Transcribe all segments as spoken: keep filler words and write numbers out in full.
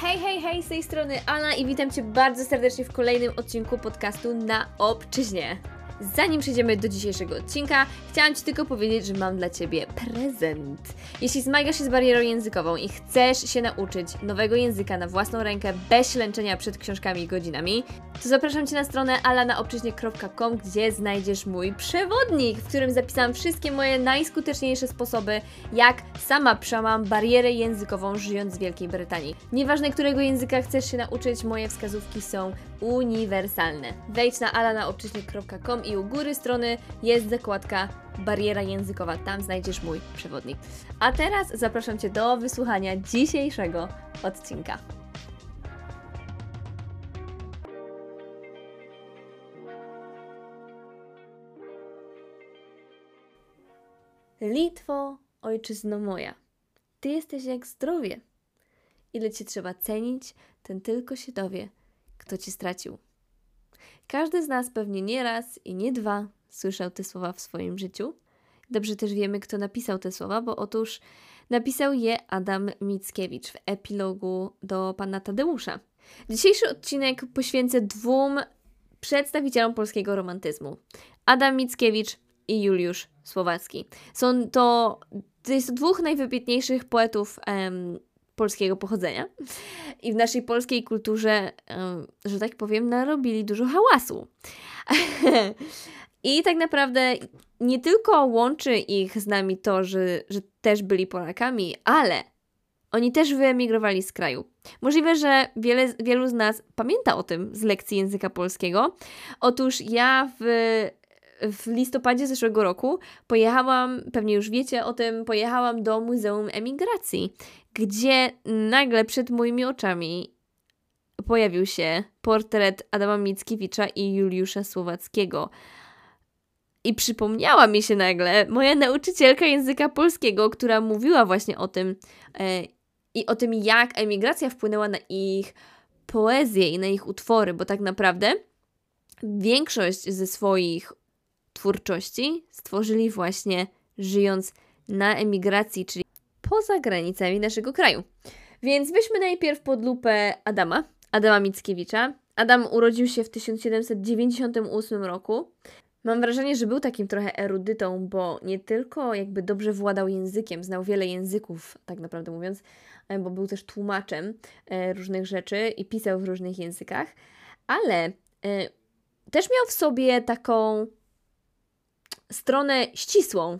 Hej, hej, hej, z tej strony Ala i witam Cię bardzo serdecznie w kolejnym odcinku podcastu Na Obczyźnie. Zanim przejdziemy do dzisiejszego odcinka, chciałam Ci tylko powiedzieć, że mam dla Ciebie prezent. Jeśli zmagasz się z barierą językową i chcesz się nauczyć nowego języka na własną rękę, bez ślęczenia przed książkami i godzinami, to zapraszam Cię na stronę alana obczyźnie kropka com, gdzie znajdziesz mój przewodnik, w którym zapisałam wszystkie moje najskuteczniejsze sposoby, jak sama przełamam barierę językową żyjąc w Wielkiej Brytanii. Nieważne, którego języka chcesz się nauczyć, moje wskazówki są uniwersalne. Wejdź na alana obczyźnie kropka com i u góry strony jest zakładka bariera językowa. Tam znajdziesz mój przewodnik. A teraz zapraszam Cię do wysłuchania dzisiejszego odcinka. Litwo, ojczyzno moja, Ty jesteś jak zdrowie. Ile Cię trzeba cenić, ten tylko się dowie, kto Cię stracił. Każdy z nas pewnie nie raz i nie dwa słyszał te słowa w swoim życiu. Dobrze też wiemy, kto napisał te słowa, bo otóż napisał je Adam Mickiewicz w epilogu do Pana Tadeusza. Dzisiejszy odcinek poświęcę dwóm przedstawicielom polskiego romantyzmu. Adam Mickiewicz i Juliusz Słowacki. Są to, to jest dwóch najwybitniejszych poetów em, polskiego pochodzenia i w naszej polskiej kulturze, em, że tak powiem, narobili dużo hałasu. I tak naprawdę nie tylko łączy ich z nami to, że, że też byli Polakami, ale oni też wyemigrowali z kraju. Możliwe, że wiele, wielu z nas pamięta o tym z lekcji języka polskiego. Otóż ja w W listopadzie zeszłego roku pojechałam, pewnie już wiecie o tym, pojechałam do Muzeum Emigracji, gdzie nagle przed moimi oczami pojawił się portret Adama Mickiewicza i Juliusza Słowackiego. I przypomniała mi się nagle moja nauczycielka języka polskiego, która mówiła właśnie o tym e, i o tym, jak emigracja wpłynęła na ich poezję i na ich utwory, bo tak naprawdę większość ze swoich twórczości stworzyli właśnie żyjąc na emigracji, czyli poza granicami naszego kraju. Więc weźmy najpierw pod lupę Adama, Adama Mickiewicza. Adam urodził się w tysiąc siedemset dziewięćdziesiątym ósmym roku. Mam wrażenie, że był takim trochę erudytą, bo nie tylko jakby dobrze władał językiem, znał wiele języków, tak naprawdę mówiąc, bo był też tłumaczem różnych rzeczy i pisał w różnych językach, ale też miał w sobie taką stronę ścisłą,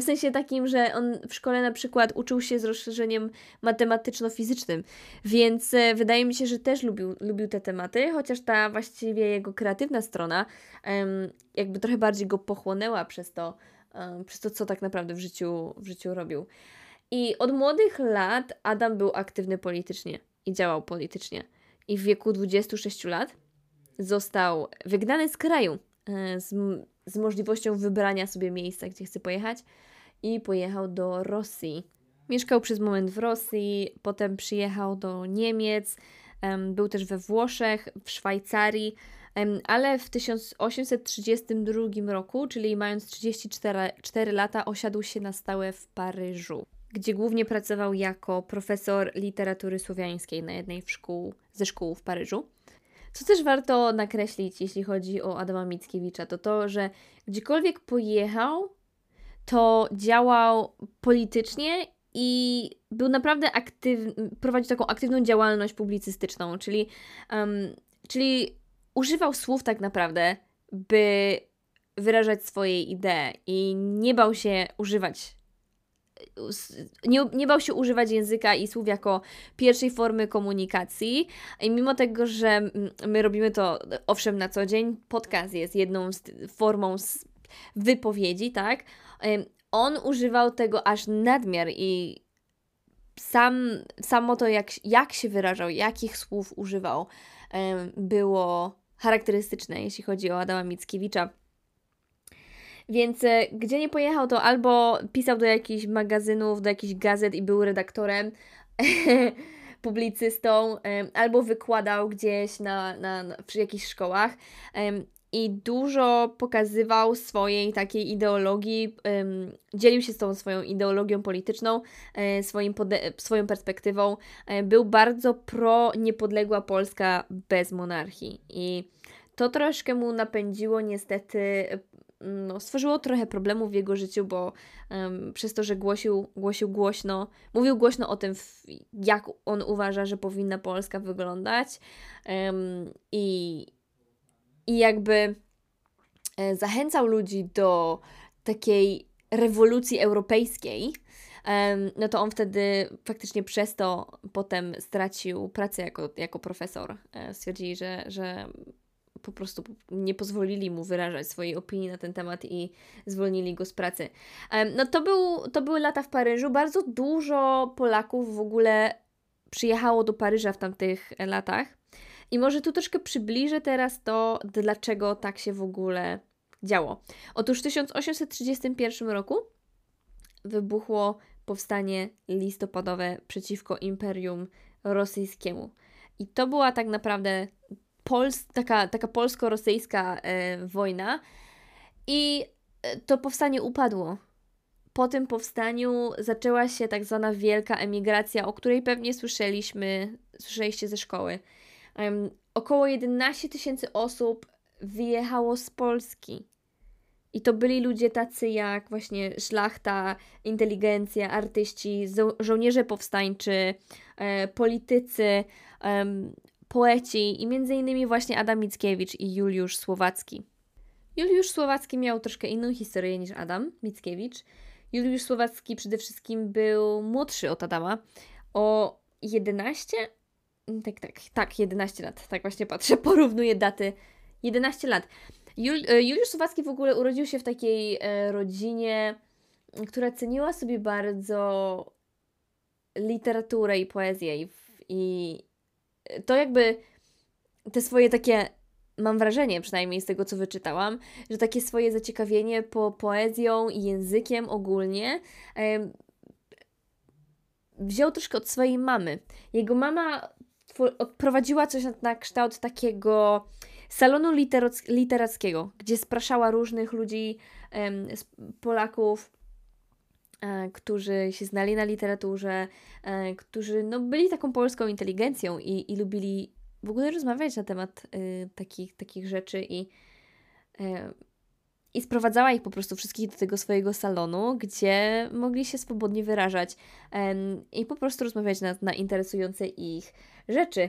w sensie takim, że on w szkole na przykład uczył się z rozszerzeniem matematyczno-fizycznym, więc wydaje mi się, że też lubił, lubił te tematy, chociaż ta właściwie jego kreatywna strona jakby trochę bardziej go pochłonęła przez to, przez to co tak naprawdę w życiu, w życiu robił. I od młodych lat Adam był aktywny politycznie i działał politycznie. I w wieku dwudziestu sześciu lat został wygnany z kraju, z z możliwością wybrania sobie miejsca, gdzie chce pojechać i pojechał do Rosji. Mieszkał przez moment w Rosji, potem przyjechał do Niemiec, um, był też we Włoszech, w Szwajcarii, um, ale w tysiąc osiemset trzydziestym drugim roku, czyli mając trzydzieści cztery lata, osiadł się na stałe w Paryżu, gdzie głównie pracował jako profesor literatury słowiańskiej na jednej z szkół, ze szkół w Paryżu. Co też warto nakreślić, jeśli chodzi o Adama Mickiewicza, to to, że gdziekolwiek pojechał, to działał politycznie i był naprawdę aktywny, prowadził taką aktywną działalność publicystyczną, czyli, um, czyli używał słów tak naprawdę, by wyrażać swoje idee i nie bał się używać Nie, nie bał się używać języka i słów jako pierwszej formy komunikacji i mimo tego, że my robimy to owszem na co dzień, podcast jest jedną z, formą z wypowiedzi, tak? On używał tego aż nadmiar i sam, samo to jak, jak się wyrażał, jakich słów używał było charakterystyczne, jeśli chodzi o Adama Mickiewicza. Więc gdzie nie pojechał, to albo pisał do jakichś magazynów, do jakichś gazet i był redaktorem, publicystą, albo wykładał gdzieś na, na, na, przy jakichś szkołach. i dużo pokazywał swojej takiej ideologii, dzielił się z tą swoją ideologią polityczną, swoim pode- swoją perspektywą. Był bardzo pro-niepodległa Polska bez monarchii i to troszkę mu napędziło niestety, no, stworzyło trochę problemów w jego życiu, bo um, przez to, że głosił, głosił głośno, mówił głośno o tym, w, jak on uważa, że powinna Polska wyglądać um, i, i jakby e, zachęcał ludzi do takiej rewolucji europejskiej, um, no to on wtedy faktycznie przez to potem stracił pracę jako, jako profesor. E, stwierdzili, że, że po prostu nie pozwolili mu wyrażać swojej opinii na ten temat i zwolnili go z pracy. No to, był, to były lata w Paryżu. Bardzo dużo Polaków w ogóle przyjechało do Paryża w tamtych latach. I może tu troszkę przybliżę teraz to, dlaczego tak się w ogóle działo. Otóż w tysiąc osiemset trzydziestym pierwszym roku wybuchło powstanie listopadowe przeciwko Imperium Rosyjskiemu. I to była tak naprawdę Pols- taka, taka polsko-rosyjska e, wojna i e, to powstanie upadło. Po tym powstaniu zaczęła się tak zwana Wielka Emigracja, o której pewnie słyszeliśmy, słyszeliście ze szkoły. Um, około jedenaście tysięcy osób wyjechało z Polski. I to byli ludzie tacy jak właśnie szlachta, inteligencja, artyści, żo- żołnierze powstańczy, e, politycy, e, poeci i między innymi właśnie Adam Mickiewicz i Juliusz Słowacki. Juliusz Słowacki miał troszkę inną historię niż Adam Mickiewicz. Juliusz Słowacki przede wszystkim był młodszy od Adama o jedenaście... Tak, tak, tak, jedenaście lat. Tak właśnie patrzę, porównuję daty. jedenaście lat. Jul- Juliusz Słowacki w ogóle urodził się w takiej e, rodzinie, która ceniła sobie bardzo literaturę i poezję i, i to jakby te swoje takie, mam wrażenie przynajmniej z tego, co wyczytałam, że takie swoje zaciekawienie po poezją i językiem ogólnie e, wziął troszkę od swojej mamy. Jego mama tw- odprowadziła coś na, na kształt takiego salonu literac- literackiego, gdzie spraszała różnych ludzi, em, Polaków, którzy się znali na literaturze, którzy no, byli taką polską inteligencją i, i lubili w ogóle rozmawiać na temat y, takich, takich rzeczy i, y, i sprowadzała ich po prostu wszystkich do tego swojego salonu, gdzie mogli się swobodnie wyrażać y, i po prostu rozmawiać na, na interesujące ich rzeczy. Y,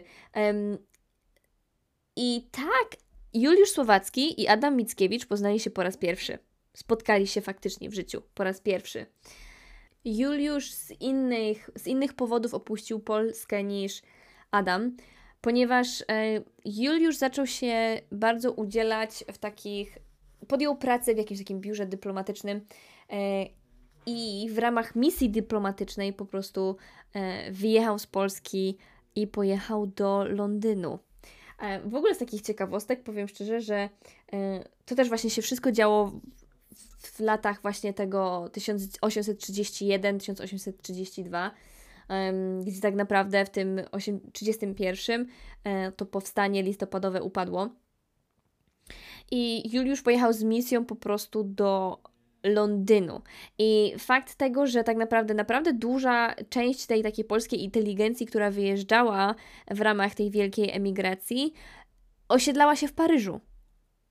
I tak Juliusz Słowacki i Adam Mickiewicz poznali się po raz pierwszy. Spotkali się faktycznie w życiu po raz pierwszy. Juliusz z innych, z innych powodów opuścił Polskę niż Adam, ponieważ e, Juliusz zaczął się bardzo udzielać w takich... Podjął pracę w jakimś takim biurze dyplomatycznym e, i w ramach misji dyplomatycznej po prostu e, wyjechał z Polski i pojechał do Londynu. E, w ogóle z takich ciekawostek powiem szczerze, że e, to też właśnie się wszystko działo w latach właśnie tego tysiąc osiemset trzydziesty pierwszy do tysiąc osiemset trzydziestego drugiego, um, gdzie tak naprawdę w tym tysiąc osiemset trzydziestym pierwszym um, to powstanie listopadowe upadło. I Juliusz pojechał z misją po prostu do Londynu. I fakt tego, że tak naprawdę naprawdę duża część tej takiej polskiej inteligencji, która wyjeżdżała w ramach tej wielkiej emigracji, osiedlała się w Paryżu.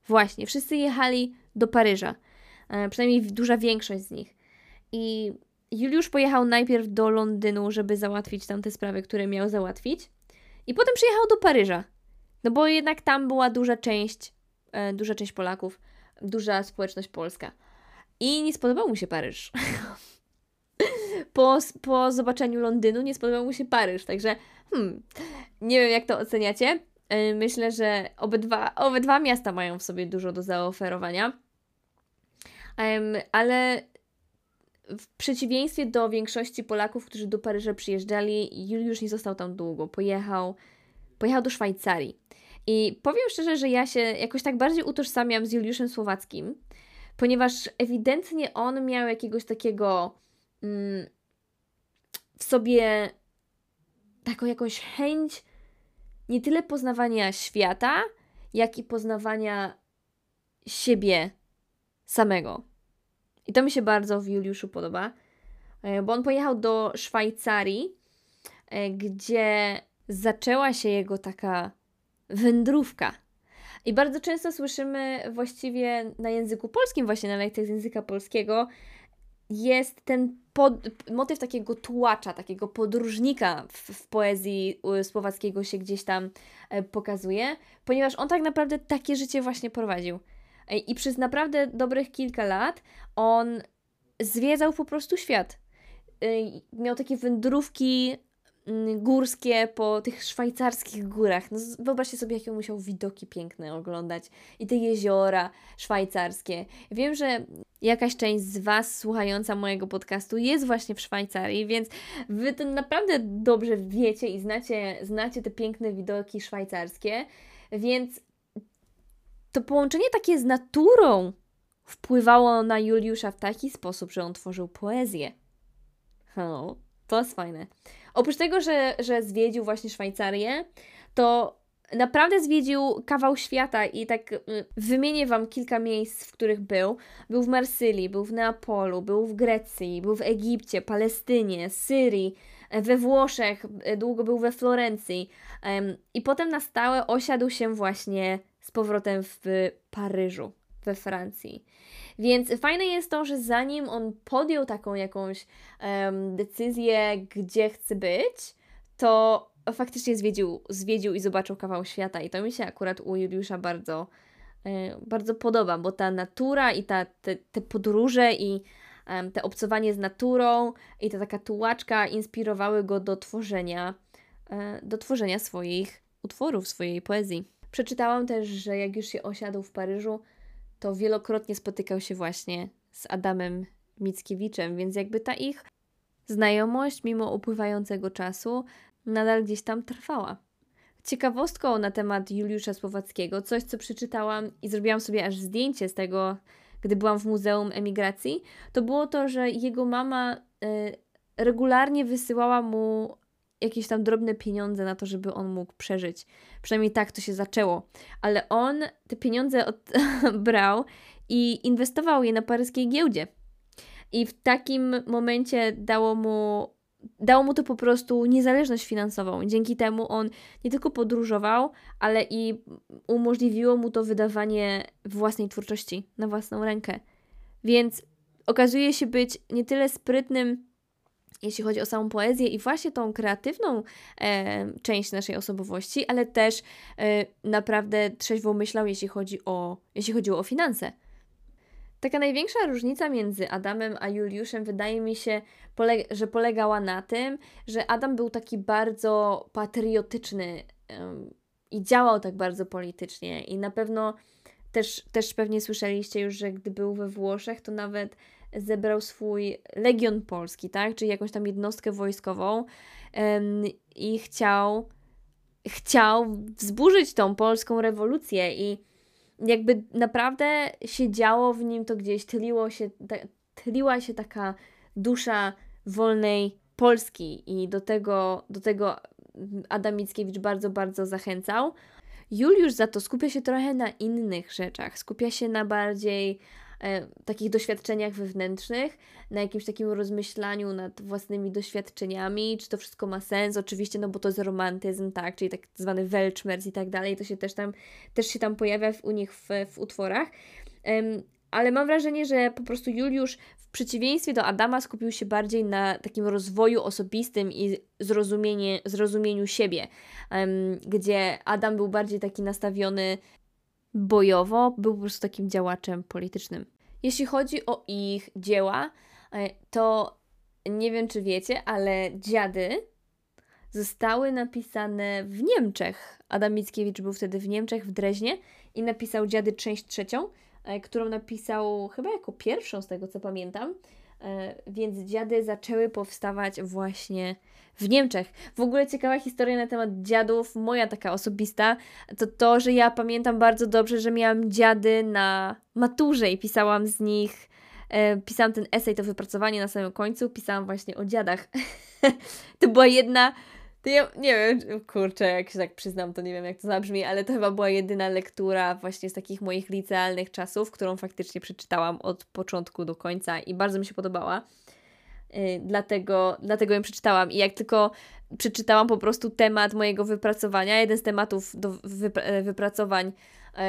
Właśnie, wszyscy jechali do Paryża. Przynajmniej duża większość z nich. I Juliusz pojechał najpierw do Londynu, żeby załatwić tam te sprawy, które miał załatwić. I potem przyjechał do Paryża. No bo jednak tam była duża część, e, duża część Polaków, duża społeczność polska. I nie spodobał mu się Paryż. po, po zobaczeniu Londynu nie spodobał mu się Paryż. Także hmm, nie wiem, jak to oceniacie. E, myślę, że obydwa, obydwa miasta mają w sobie dużo do zaoferowania. Um, ale w przeciwieństwie do większości Polaków, którzy do Paryża przyjeżdżali, Juliusz nie został tam długo. Pojechał, pojechał do Szwajcarii. I powiem szczerze, że ja się jakoś tak bardziej utożsamiam z Juliuszem Słowackim, ponieważ ewidentnie on miał jakiegoś takiego mm, w sobie taką jakąś chęć nie tyle poznawania świata, jak i poznawania siebie samego. I to mi się bardzo w Juliuszu podoba, bo on pojechał do Szwajcarii, gdzie zaczęła się jego taka wędrówka. I bardzo często słyszymy właściwie na języku polskim, właśnie na lekcjach z języka polskiego, jest ten pod, motyw takiego tułacza, takiego podróżnika w, w poezji Słowackiego się gdzieś tam pokazuje, ponieważ on tak naprawdę takie życie właśnie prowadził. I przez naprawdę dobrych kilka lat on zwiedzał po prostu świat. Miał takie wędrówki górskie po tych szwajcarskich górach. No, wyobraźcie sobie, jakie on musiał widoki piękne oglądać. I te jeziora szwajcarskie. Wiem, że jakaś część z Was słuchająca mojego podcastu jest właśnie w Szwajcarii, więc Wy to naprawdę dobrze wiecie i znacie, znacie te piękne widoki szwajcarskie, więc to połączenie takie z naturą wpływało na Juliusza w taki sposób, że on tworzył poezję. O, to jest fajne. Oprócz tego, że, że zwiedził właśnie Szwajcarię, to naprawdę zwiedził kawał świata i tak wymienię Wam kilka miejsc, w których był. Był w Marsylii, był w Neapolu, był w Grecji, był w Egipcie, Palestynie, Syrii, we Włoszech, długo był we Florencji i potem na stałe osiadł się właśnie z powrotem w Paryżu, we Francji. Więc fajne jest to, że zanim on podjął taką jakąś um, decyzję, gdzie chce być, to faktycznie zwiedził, zwiedził i zobaczył kawał świata. I to mi się akurat u Juliusza bardzo, e, bardzo podoba, bo ta natura i ta, te, te podróże i um, te obcowanie z naturą i ta taka tułaczka inspirowały go do tworzenia, e, do tworzenia swoich utworów, swojej poezji. Przeczytałam też, że jak już się osiadł w Paryżu, to wielokrotnie spotykał się właśnie z Adamem Mickiewiczem, więc jakby ta ich znajomość, mimo upływającego czasu, nadal gdzieś tam trwała. Ciekawostką na temat Juliusza Słowackiego, coś co przeczytałam i zrobiłam sobie aż zdjęcie z tego, gdy byłam w Muzeum Emigracji, to było to, że jego mama y, regularnie wysyłała mu jakieś tam drobne pieniądze na to, żeby on mógł przeżyć. Przynajmniej tak to się zaczęło. Ale on te pieniądze od... brał i inwestował je na paryskiej giełdzie. I w takim momencie dało mu, dało mu to po prostu niezależność finansową. Dzięki temu on nie tylko podróżował, ale i umożliwiło mu to wydawanie własnej twórczości na własną rękę. Więc okazuje się być nie tyle sprytnym, jeśli chodzi o samą poezję i właśnie tą kreatywną e, część naszej osobowości, ale też e, naprawdę trzeźwo myślał, jeśli chodzi o, jeśli chodziło o finanse. Taka największa różnica między Adamem a Juliuszem wydaje mi się, poleg- że polegała na tym, że Adam był taki bardzo patriotyczny e, i działał tak bardzo politycznie i na pewno też, też pewnie słyszeliście już, że gdy był we Włoszech, to nawet zebrał swój Legion Polski, tak? Czyli jakąś tam jednostkę wojskową ym, i chciał, chciał wzburzyć tą polską rewolucję i jakby naprawdę się działo w nim to gdzieś, tyliło się, ta, tyliła się taka dusza wolnej Polski i do tego, do tego Adam Mickiewicz bardzo, bardzo zachęcał. Juliusz za to skupia się trochę na innych rzeczach, skupia się na bardziej takich doświadczeniach wewnętrznych, na jakimś takim rozmyślaniu nad własnymi doświadczeniami, czy to wszystko ma sens, oczywiście, no bo to jest romantyzm, tak, czyli tak zwany Weltschmerz i tak dalej, to się też tam, też się tam pojawia w, u nich w, w utworach, um, ale mam wrażenie, że po prostu Juliusz w przeciwieństwie do Adama skupił się bardziej na takim rozwoju osobistym i zrozumienie, zrozumieniu siebie, um, gdzie Adam był bardziej taki nastawiony bojowo, był po prostu takim działaczem politycznym. Jeśli chodzi o ich dzieła, to nie wiem, czy wiecie, ale Dziady zostały napisane w Niemczech. Adam Mickiewicz był wtedy w Niemczech, w Dreźnie i napisał Dziady część trzecią, którą napisał chyba jako pierwszą z tego, co pamiętam. Więc Dziady zaczęły powstawać właśnie w Niemczech. W ogóle ciekawa historia na temat dziadów, moja taka osobista, to to, że ja pamiętam bardzo dobrze, że miałam dziady na maturze i pisałam z nich, e, pisałam ten esej, to wypracowanie na samym końcu, pisałam właśnie o dziadach. To była jedna To ja nie wiem, kurczę, jak się tak przyznam, to nie wiem, jak to zabrzmi, ale to chyba była jedyna lektura właśnie z takich moich licealnych czasów, którą faktycznie przeczytałam od początku do końca i bardzo mi się podobała. Yy, dlatego, dlatego ją przeczytałam i jak tylko przeczytałam po prostu temat mojego wypracowania, jeden z tematów do wypra- wypracowań yy,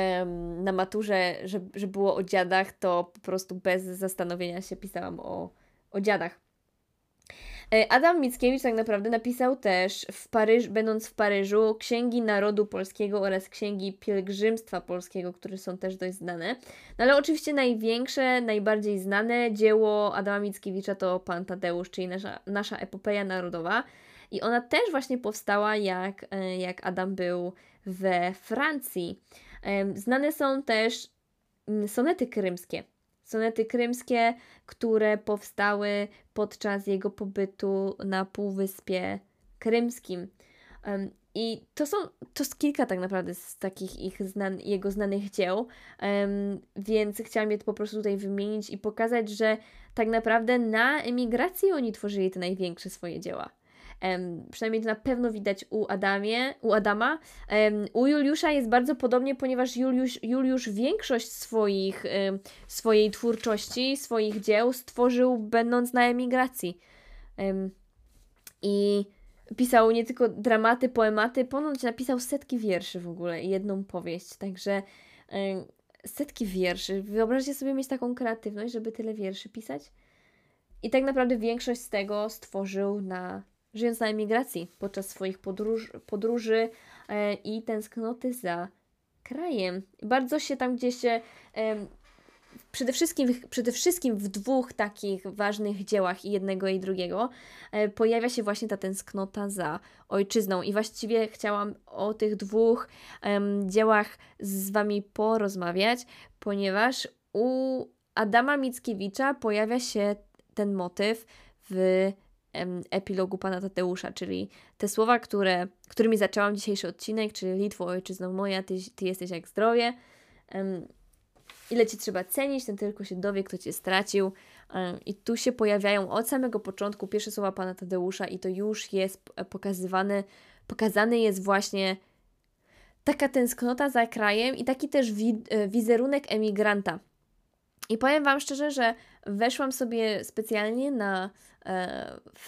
na maturze, że, że było o dziadach, to po prostu bez zastanowienia się pisałam o, o dziadach. Adam Mickiewicz tak naprawdę napisał też, w Paryż, będąc w Paryżu, Księgi Narodu Polskiego oraz Księgi Pielgrzymstwa Polskiego, które są też dość znane. No ale oczywiście największe, najbardziej znane dzieło Adama Mickiewicza to Pan Tadeusz, czyli nasza, nasza epopeja narodowa. I ona też właśnie powstała, jak, jak Adam był we Francji. Znane są też sonety krymskie. Sonety krymskie, które powstały podczas jego pobytu na Półwyspie Krymskim. Um, I to są to jest kilka tak naprawdę z takich ich znan, jego znanych dzieł, um, więc chciałam je po prostu tutaj wymienić i pokazać, że tak naprawdę na emigracji oni tworzyli te największe swoje dzieła. Um, przynajmniej to na pewno widać u, Adamie, u Adama. Um, u Juliusza jest bardzo podobnie, ponieważ Juliusz, Juliusz większość swoich, um, swojej twórczości, swoich dzieł stworzył będąc na emigracji. Um, I pisał nie tylko dramaty, poematy, ponoć napisał setki wierszy w ogóle i jedną powieść, także um, setki wierszy. Wyobraźcie sobie mieć taką kreatywność, żeby tyle wierszy pisać? I tak naprawdę większość z tego stworzył na żyjąc na emigracji podczas swoich podróż, podróży e, i tęsknoty za krajem. Bardzo się tam gdzieś się e, przede wszystkim, przede wszystkim w dwóch takich ważnych dziełach, i jednego i drugiego, e, pojawia się właśnie ta tęsknota za ojczyzną. I właściwie chciałam o tych dwóch e, dziełach z Wami porozmawiać, ponieważ u Adama Mickiewicza pojawia się ten motyw w epilogu Pana Tadeusza, czyli te słowa, które, którymi zaczęłam dzisiejszy odcinek, czyli Litwo, ojczyzno moja, ty, ty jesteś jak zdrowie. Um, ile Cię trzeba cenić, ten tylko się dowie, kto Cię stracił. Um, I tu się pojawiają od samego początku pierwsze słowa Pana Tadeusza i to już jest pokazywane, pokazany jest właśnie taka tęsknota za krajem i taki też wi- wizerunek emigranta. I powiem Wam szczerze, że weszłam sobie specjalnie na,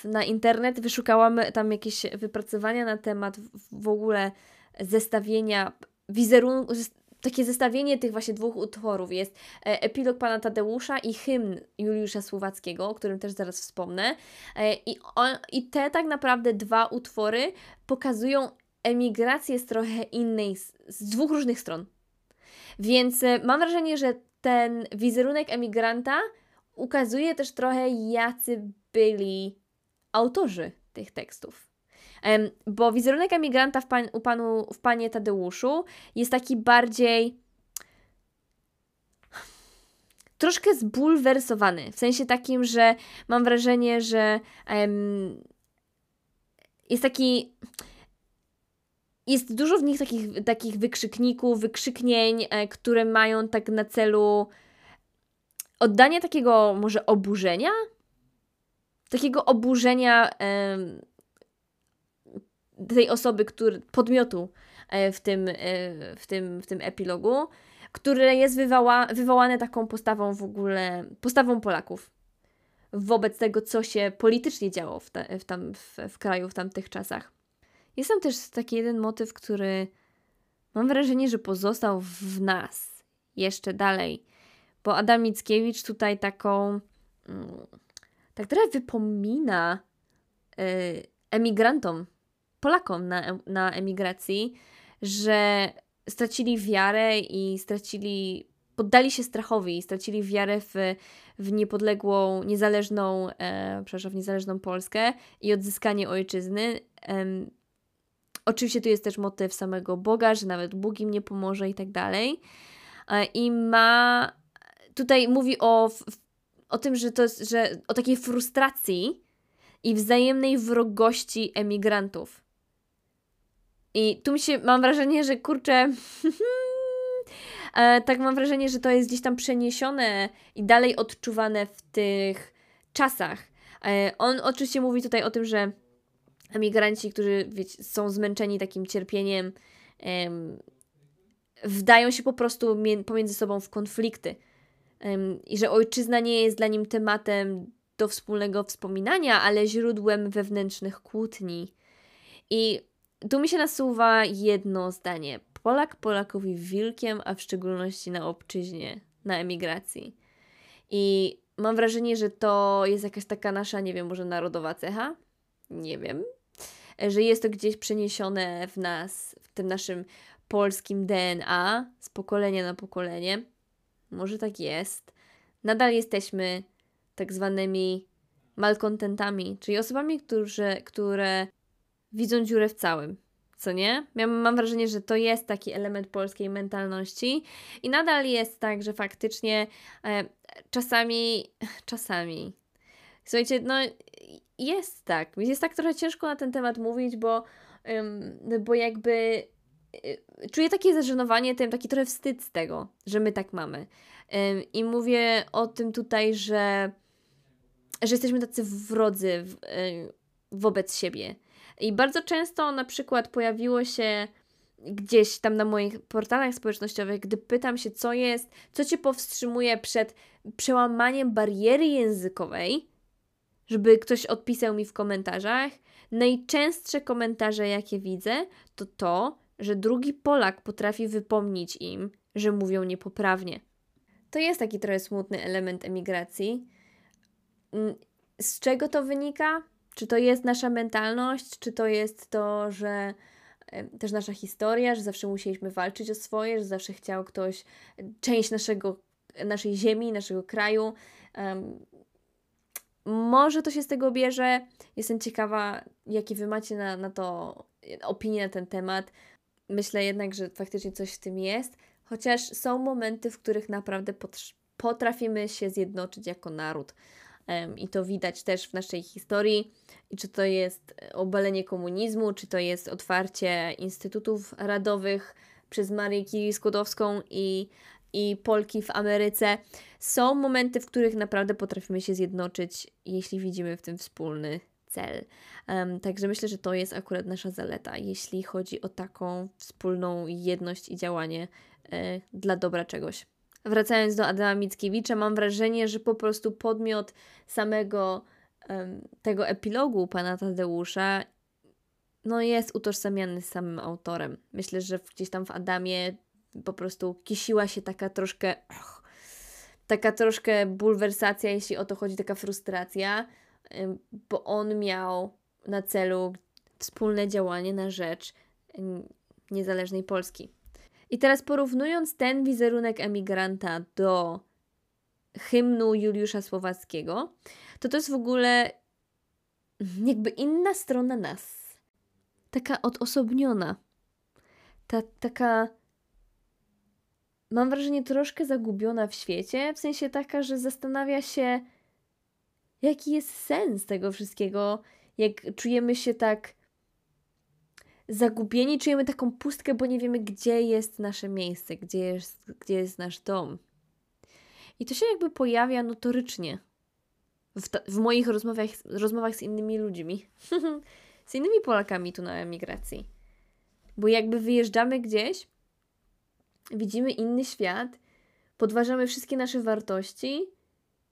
na internet, wyszukałam tam jakieś wypracowania na temat w ogóle zestawienia wizerunku, takie zestawienie tych właśnie dwóch utworów. Jest epilog Pana Tadeusza i hymn Juliusza Słowackiego, o którym też zaraz wspomnę. I, on, i te tak naprawdę dwa utwory pokazują emigrację z trochę innej, z dwóch różnych stron. Więc mam wrażenie, że ten wizerunek emigranta ukazuje też trochę, jacy byli autorzy tych tekstów. Um, bo wizerunek emigranta w, pan, u panu, w Panie Tadeuszu jest taki bardziej troszkę zbulwersowany. W sensie takim, że mam wrażenie, że um, jest taki... Jest dużo w nich takich, takich wykrzykników, wykrzyknień, e, które mają tak na celu oddanie takiego może oburzenia? Takiego oburzenia e, tej osoby, który, podmiotu e, w, tym, e, w, tym, w tym epilogu, które jest wywoła, wywołane taką postawą w ogóle, postawą Polaków wobec tego, co się politycznie działo w, ta, w, tam, w, w kraju w tamtych czasach. Jest tam też taki jeden motyw, który mam wrażenie, że pozostał w nas jeszcze dalej, bo Adam Mickiewicz tutaj taką, tak trochę wypomina emigrantom, Polakom na, na emigracji, że stracili wiarę i stracili, poddali się strachowi i stracili wiarę w, w niepodległą, niezależną, e, przepraszam, w niezależną Polskę i odzyskanie ojczyzny. E, Oczywiście tu jest też motyw samego Boga, że nawet Bóg im nie pomoże i tak dalej. I ma... Tutaj mówi o, o tym, że to jest, że o takiej frustracji i wzajemnej wrogości emigrantów. I tu mi się... Mam wrażenie, że kurczę... tak mam wrażenie, że to jest gdzieś tam przeniesione i dalej odczuwane w tych czasach. On oczywiście mówi tutaj o tym, że emigranci, którzy wiecie, są zmęczeni takim cierpieniem, em, wdają się po prostu pomiędzy sobą w konflikty. Em, I że ojczyzna nie jest dla nim tematem do wspólnego wspominania, ale źródłem wewnętrznych kłótni. I tu mi się nasuwa jedno zdanie. Polak Polakowi wilkiem, a w szczególności na obczyźnie, na emigracji. I mam wrażenie, że to jest jakaś taka nasza, nie wiem, może narodowa cecha? Nie wiem. Że jest to gdzieś przeniesione w nas, w tym naszym polskim D N A, z pokolenia na pokolenie. Może tak jest. Nadal jesteśmy tak zwanymi malkontentami, czyli osobami, którzy, które widzą dziurę w całym. Co nie? Ja mam wrażenie, że to jest taki element polskiej mentalności i nadal jest tak, że faktycznie e, czasami, czasami, słuchajcie, no jest tak, jest tak trochę ciężko na ten temat mówić, bo, ym, bo jakby y, czuję takie zażenowanie tym, taki trochę wstyd z tego, że my tak mamy. Ym, I mówię o tym tutaj, że, że jesteśmy tacy wrodzy w, y, wobec siebie. I bardzo często na przykład pojawiło się gdzieś tam na moich portalach społecznościowych, gdy pytam się, co jest, co Cię powstrzymuje przed przełamaniem bariery językowej, żeby ktoś odpisał mi w komentarzach. Najczęstsze komentarze, jakie widzę, to to, że drugi Polak potrafi wypomnieć im, że mówią niepoprawnie. To jest taki trochę smutny element emigracji. Z czego to wynika? Czy to jest nasza mentalność, czy to jest to, że też nasza historia, że zawsze musieliśmy walczyć o swoje, że zawsze chciał ktoś część naszego, naszej ziemi, naszego kraju. Um, może to się z tego bierze. Jestem ciekawa, jakie wy macie na, na to opinie na ten temat. Myślę jednak, że faktycznie coś w tym jest, chociaż są momenty, w których naprawdę potrafimy się zjednoczyć jako naród. I to widać też w naszej historii. I czy to jest obalenie komunizmu, czy to jest otwarcie instytutów radowych przez Marię Curie-Skłodowską i, i Polki w Ameryce. Są momenty, w których naprawdę potrafimy się zjednoczyć, jeśli widzimy w tym wspólny cel. Um, także myślę, że to jest akurat nasza zaleta, jeśli chodzi o taką wspólną jedność i działanie e, dla dobra czegoś. Wracając do Adama Mickiewicza, mam wrażenie, że po prostu podmiot samego um, tego epilogu Pana Tadeusza no jest utożsamiany z samym autorem. Myślę, że gdzieś tam w Adamie po prostu kisiła się taka troszkę och, taka troszkę bulwersacja, jeśli o to chodzi, taka frustracja, um, bo on miał na celu wspólne działanie na rzecz um, niezależnej Polski. I teraz porównując ten wizerunek emigranta do hymnu Juliusza Słowackiego, to to jest w ogóle jakby inna strona nas. Taka odosobniona. Ta, taka, mam wrażenie, troszkę zagubiona w świecie, w sensie taka, że zastanawia się, jaki jest sens tego wszystkiego, jak czujemy się tak zagubieni, czujemy taką pustkę, bo nie wiemy, gdzie jest nasze miejsce, gdzie jest, gdzie jest nasz dom. I to się jakby pojawia notorycznie w, ta, w moich rozmowach, rozmowach z innymi ludźmi, z innymi Polakami tu na emigracji. Bo jakby wyjeżdżamy gdzieś, widzimy inny świat, podważamy wszystkie nasze wartości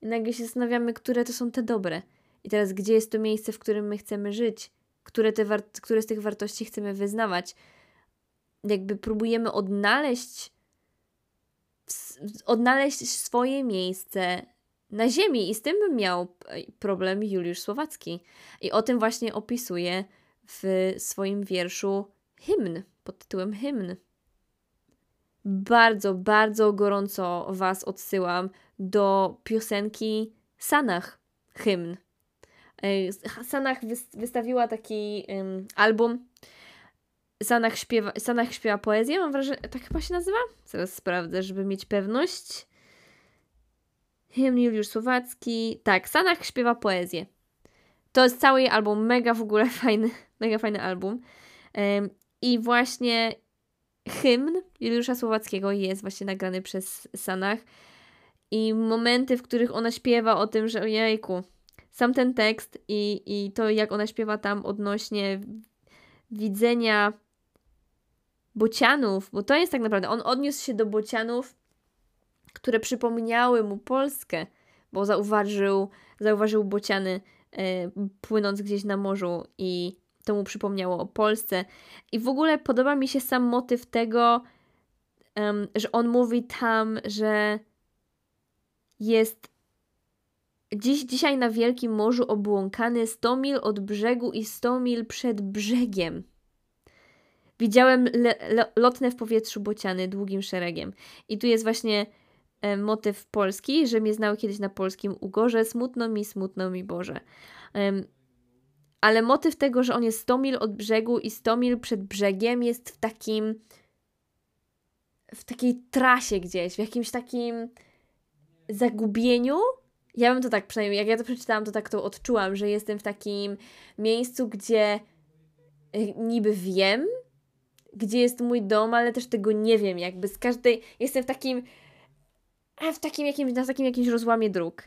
i nagle się zastanawiamy, które to są te dobre. I teraz gdzie jest to miejsce, w którym my chcemy żyć? Które, te war- które z tych wartości chcemy wyznawać. Jakby próbujemy odnaleźć odnaleźć swoje miejsce na ziemi i z tym miał problem Juliusz Słowacki. I o tym właśnie opisuje w swoim wierszu Hymn, pod tytułem Hymn. Bardzo, bardzo gorąco Was odsyłam do piosenki Sanah, Hymn. Sanah wystawiła taki um, album. Sanah śpiewa, Sanah śpiewa poezję, mam wrażenie, tak chyba się nazywa? Zaraz sprawdzę, żeby mieć pewność. Hymn Juliusz Słowacki. Tak, Sanah śpiewa poezję. To jest cały jej album, mega w ogóle fajny, mega fajny album. Um, I właśnie hymn Juliusza Słowackiego jest właśnie nagrany przez Sanah. I momenty, w których ona śpiewa o tym, że ojejku, sam ten tekst i, i to, jak ona śpiewa tam odnośnie widzenia bocianów, bo to jest tak naprawdę, on odniósł się do bocianów, które przypomniały mu Polskę, bo zauważył, zauważył bociany y, płynąc gdzieś na morzu i to mu przypomniało o Polsce. I w ogóle podoba mi się sam motyw tego, um, że on mówi tam, że jest dziś, dzisiaj na wielkim morzu obłąkany sto mil od brzegu i sto mil przed brzegiem. Widziałem le, le, lotne w powietrzu bociany długim szeregiem. I tu jest właśnie e, motyw polski, że mnie znały kiedyś na polskim ugorze, smutno mi, smutno mi Boże. Um, ale motyw tego, że on jest sto mil od brzegu i sto mil przed brzegiem, jest w takim, w takiej trasie gdzieś, w jakimś takim zagubieniu. Ja bym to tak przynajmniej, jak ja to przeczytałam, to tak to odczułam, że jestem w takim miejscu, gdzie niby wiem, gdzie jest mój dom, ale też tego nie wiem, jakby z każdej, jestem w takim, w takim jakimś, na takim jakimś rozłamie dróg.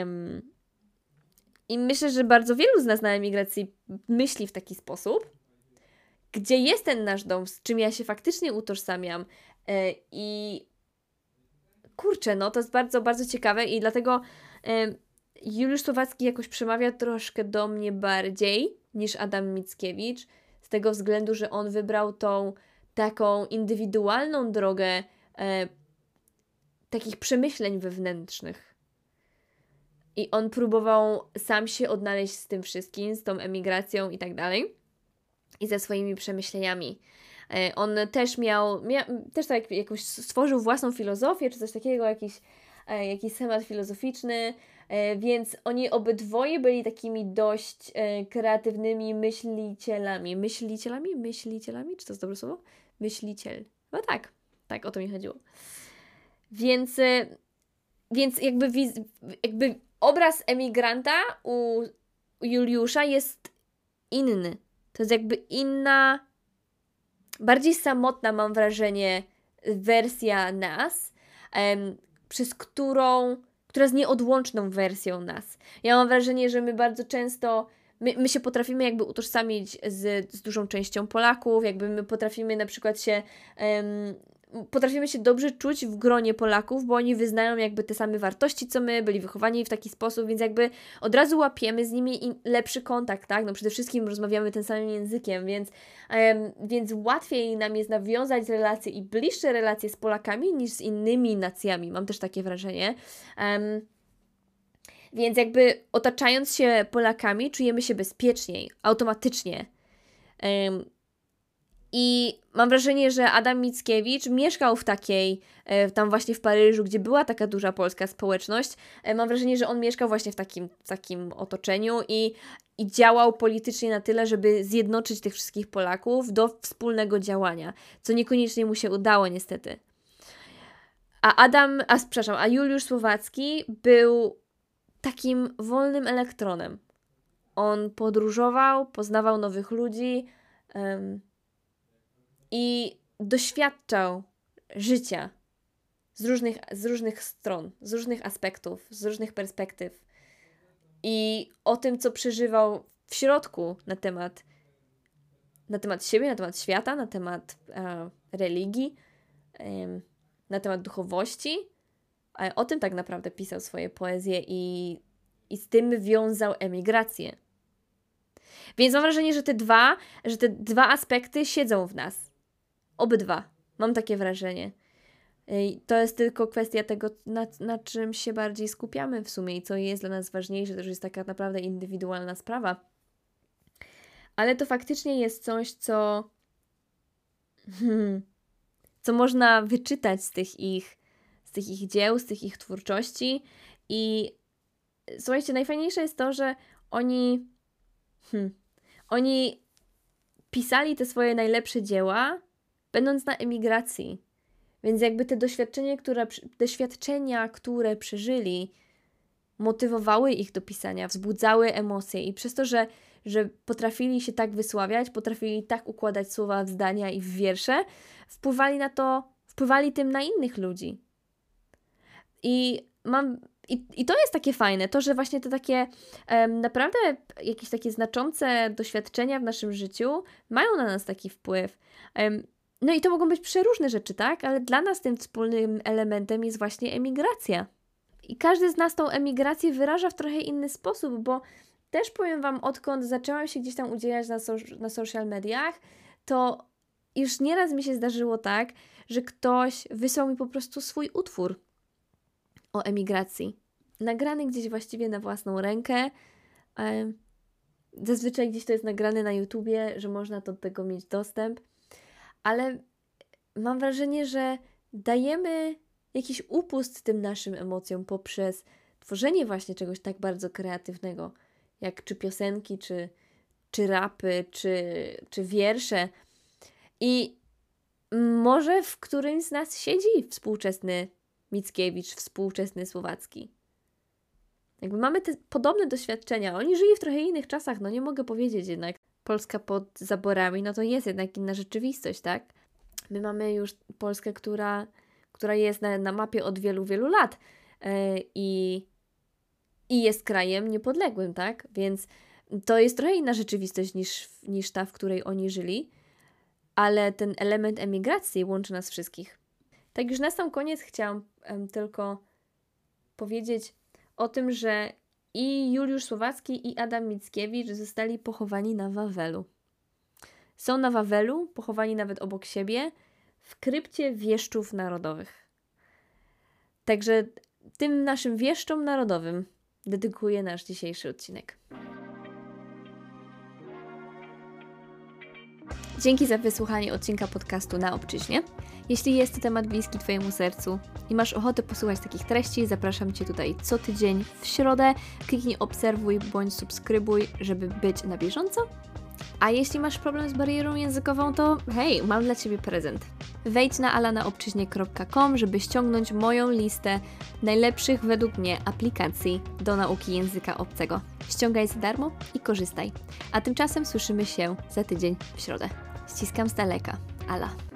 Um, I myślę, że bardzo wielu z nas na emigracji myśli w taki sposób, gdzie jest ten nasz dom, z czym ja się faktycznie utożsamiam. Yy, I kurczę, no to jest bardzo, bardzo ciekawe i dlatego yy, Juliusz Słowacki jakoś przemawia troszkę do mnie bardziej niż Adam Mickiewicz, z tego względu, że on wybrał tą taką indywidualną drogę yy, takich przemyśleń wewnętrznych. I on próbował sam się odnaleźć z tym wszystkim, z tą emigracją i tak dalej. I ze swoimi przemyśleniami. On też miał, mia, też tak jakąś stworzył własną filozofię, czy coś takiego, jakiś, jakiś schemat filozoficzny. Więc oni obydwoje byli takimi dość kreatywnymi myślicielami. Myślicielami? Myślicielami? Czy to jest dobre słowo? Myśliciel. No tak, tak o to mi chodziło. Więc, więc jakby... jakby obraz emigranta u Juliusza jest inny. To jest jakby inna, bardziej samotna, mam wrażenie, wersja nas, em, przez którą, która jest nieodłączną wersją nas. Ja mam wrażenie, że my bardzo często, my, my się potrafimy jakby utożsamić z, z dużą częścią Polaków, jakby my potrafimy na przykład się... Em, potrafimy się dobrze czuć w gronie Polaków, bo oni wyznają jakby te same wartości, co my, byli wychowani w taki sposób, więc jakby od razu łapiemy z nimi lepszy kontakt, tak? No przede wszystkim rozmawiamy tym samym językiem, więc, em, więc łatwiej nam jest nawiązać relacje i bliższe relacje z Polakami niż z innymi nacjami. Mam też takie wrażenie. Em, więc jakby otaczając się Polakami, czujemy się bezpieczniej, automatycznie. Em, I mam wrażenie, że Adam Mickiewicz mieszkał w takiej, tam właśnie w Paryżu, gdzie była taka duża polska społeczność. Mam wrażenie, że on mieszkał właśnie w takim, takim otoczeniu i, i działał politycznie na tyle, żeby zjednoczyć tych wszystkich Polaków do wspólnego działania, co niekoniecznie mu się udało niestety. A Adam, a przepraszam, a Juliusz Słowacki był takim wolnym elektronem. On podróżował, poznawał nowych ludzi, um, i doświadczał życia z różnych, z różnych stron, z różnych aspektów, z różnych perspektyw. I o tym, co przeżywał w środku na temat, na temat siebie, na temat świata, na temat e, religii, e, na temat duchowości. E, o tym tak naprawdę pisał swoje poezje i, i z tym wiązał emigrację. Więc mam wrażenie, że te dwa, że te dwa aspekty siedzą w nas. Obydwa. Mam takie wrażenie. To jest tylko kwestia tego, na, na czym się bardziej skupiamy w sumie i co jest dla nas ważniejsze. To już jest taka naprawdę indywidualna sprawa. Ale to faktycznie jest coś, co hmm, co można wyczytać z tych ich z tych ich dzieł, z tych ich twórczości. I słuchajcie, najfajniejsze jest to, że oni hmm, oni pisali te swoje najlepsze dzieła będąc na emigracji. Więc jakby te doświadczenia, które, doświadczenia, które przeżyli, motywowały ich do pisania, wzbudzały emocje i przez to, że, że potrafili się tak wysławiać, potrafili tak układać słowa w zdania i w wiersze, wpływali na to, wpływali tym na innych ludzi. I mam, I, I to jest takie fajne, to, że właśnie te takie um, naprawdę jakieś takie znaczące doświadczenia w naszym życiu mają na nas taki wpływ. Um, no i to mogą być przeróżne rzeczy, tak? Ale dla nas tym wspólnym elementem jest właśnie emigracja. I każdy z nas tą emigrację wyraża w trochę inny sposób, bo też powiem Wam, odkąd zaczęłam się gdzieś tam udzielać na, so, na social mediach, to już nieraz mi się zdarzyło tak, że ktoś wysłał mi po prostu swój utwór o emigracji. Nagrany gdzieś właściwie na własną rękę. Zazwyczaj gdzieś to jest nagrane na YouTubie, że można do tego mieć dostęp. Ale mam wrażenie, że dajemy jakiś upust tym naszym emocjom poprzez tworzenie właśnie czegoś tak bardzo kreatywnego, jak czy piosenki, czy, czy rapy, czy, czy wiersze. I może w którymś z nas siedzi współczesny Mickiewicz, współczesny Słowacki. Jakby mamy te podobne doświadczenia. Oni żyli w trochę innych czasach, no nie mogę powiedzieć jednak. Polska pod zaborami, no to jest jednak inna rzeczywistość, tak? My mamy już Polskę, która, która jest na, na mapie od wielu, wielu lat yy, i, i jest krajem niepodległym, tak? Więc to jest trochę inna rzeczywistość niż, niż ta, w której oni żyli, ale ten element emigracji łączy nas wszystkich. Tak już na sam koniec chciałam um, tylko powiedzieć o tym, że i Juliusz Słowacki, i Adam Mickiewicz zostali pochowani na Wawelu. Są na Wawelu, pochowani nawet obok siebie, w krypcie Wieszczów Narodowych. Także tym naszym Wieszczom Narodowym dedykuję nasz dzisiejszy odcinek. Dzięki za wysłuchanie odcinka podcastu Na Obczyźnie. Jeśli jest to temat bliski Twojemu sercu i masz ochotę posłuchać takich treści, zapraszam Cię tutaj co tydzień w środę. Kliknij obserwuj bądź subskrybuj, żeby być na bieżąco. A jeśli masz problem z barierą językową, to hej, mam dla Ciebie prezent. Wejdź na alana obczyźnie kropka com, żeby ściągnąć moją listę najlepszych według mnie aplikacji do nauki języka obcego. Ściągaj za darmo i korzystaj. A tymczasem słyszymy się za tydzień w środę. Ściskam z daleka. Ala.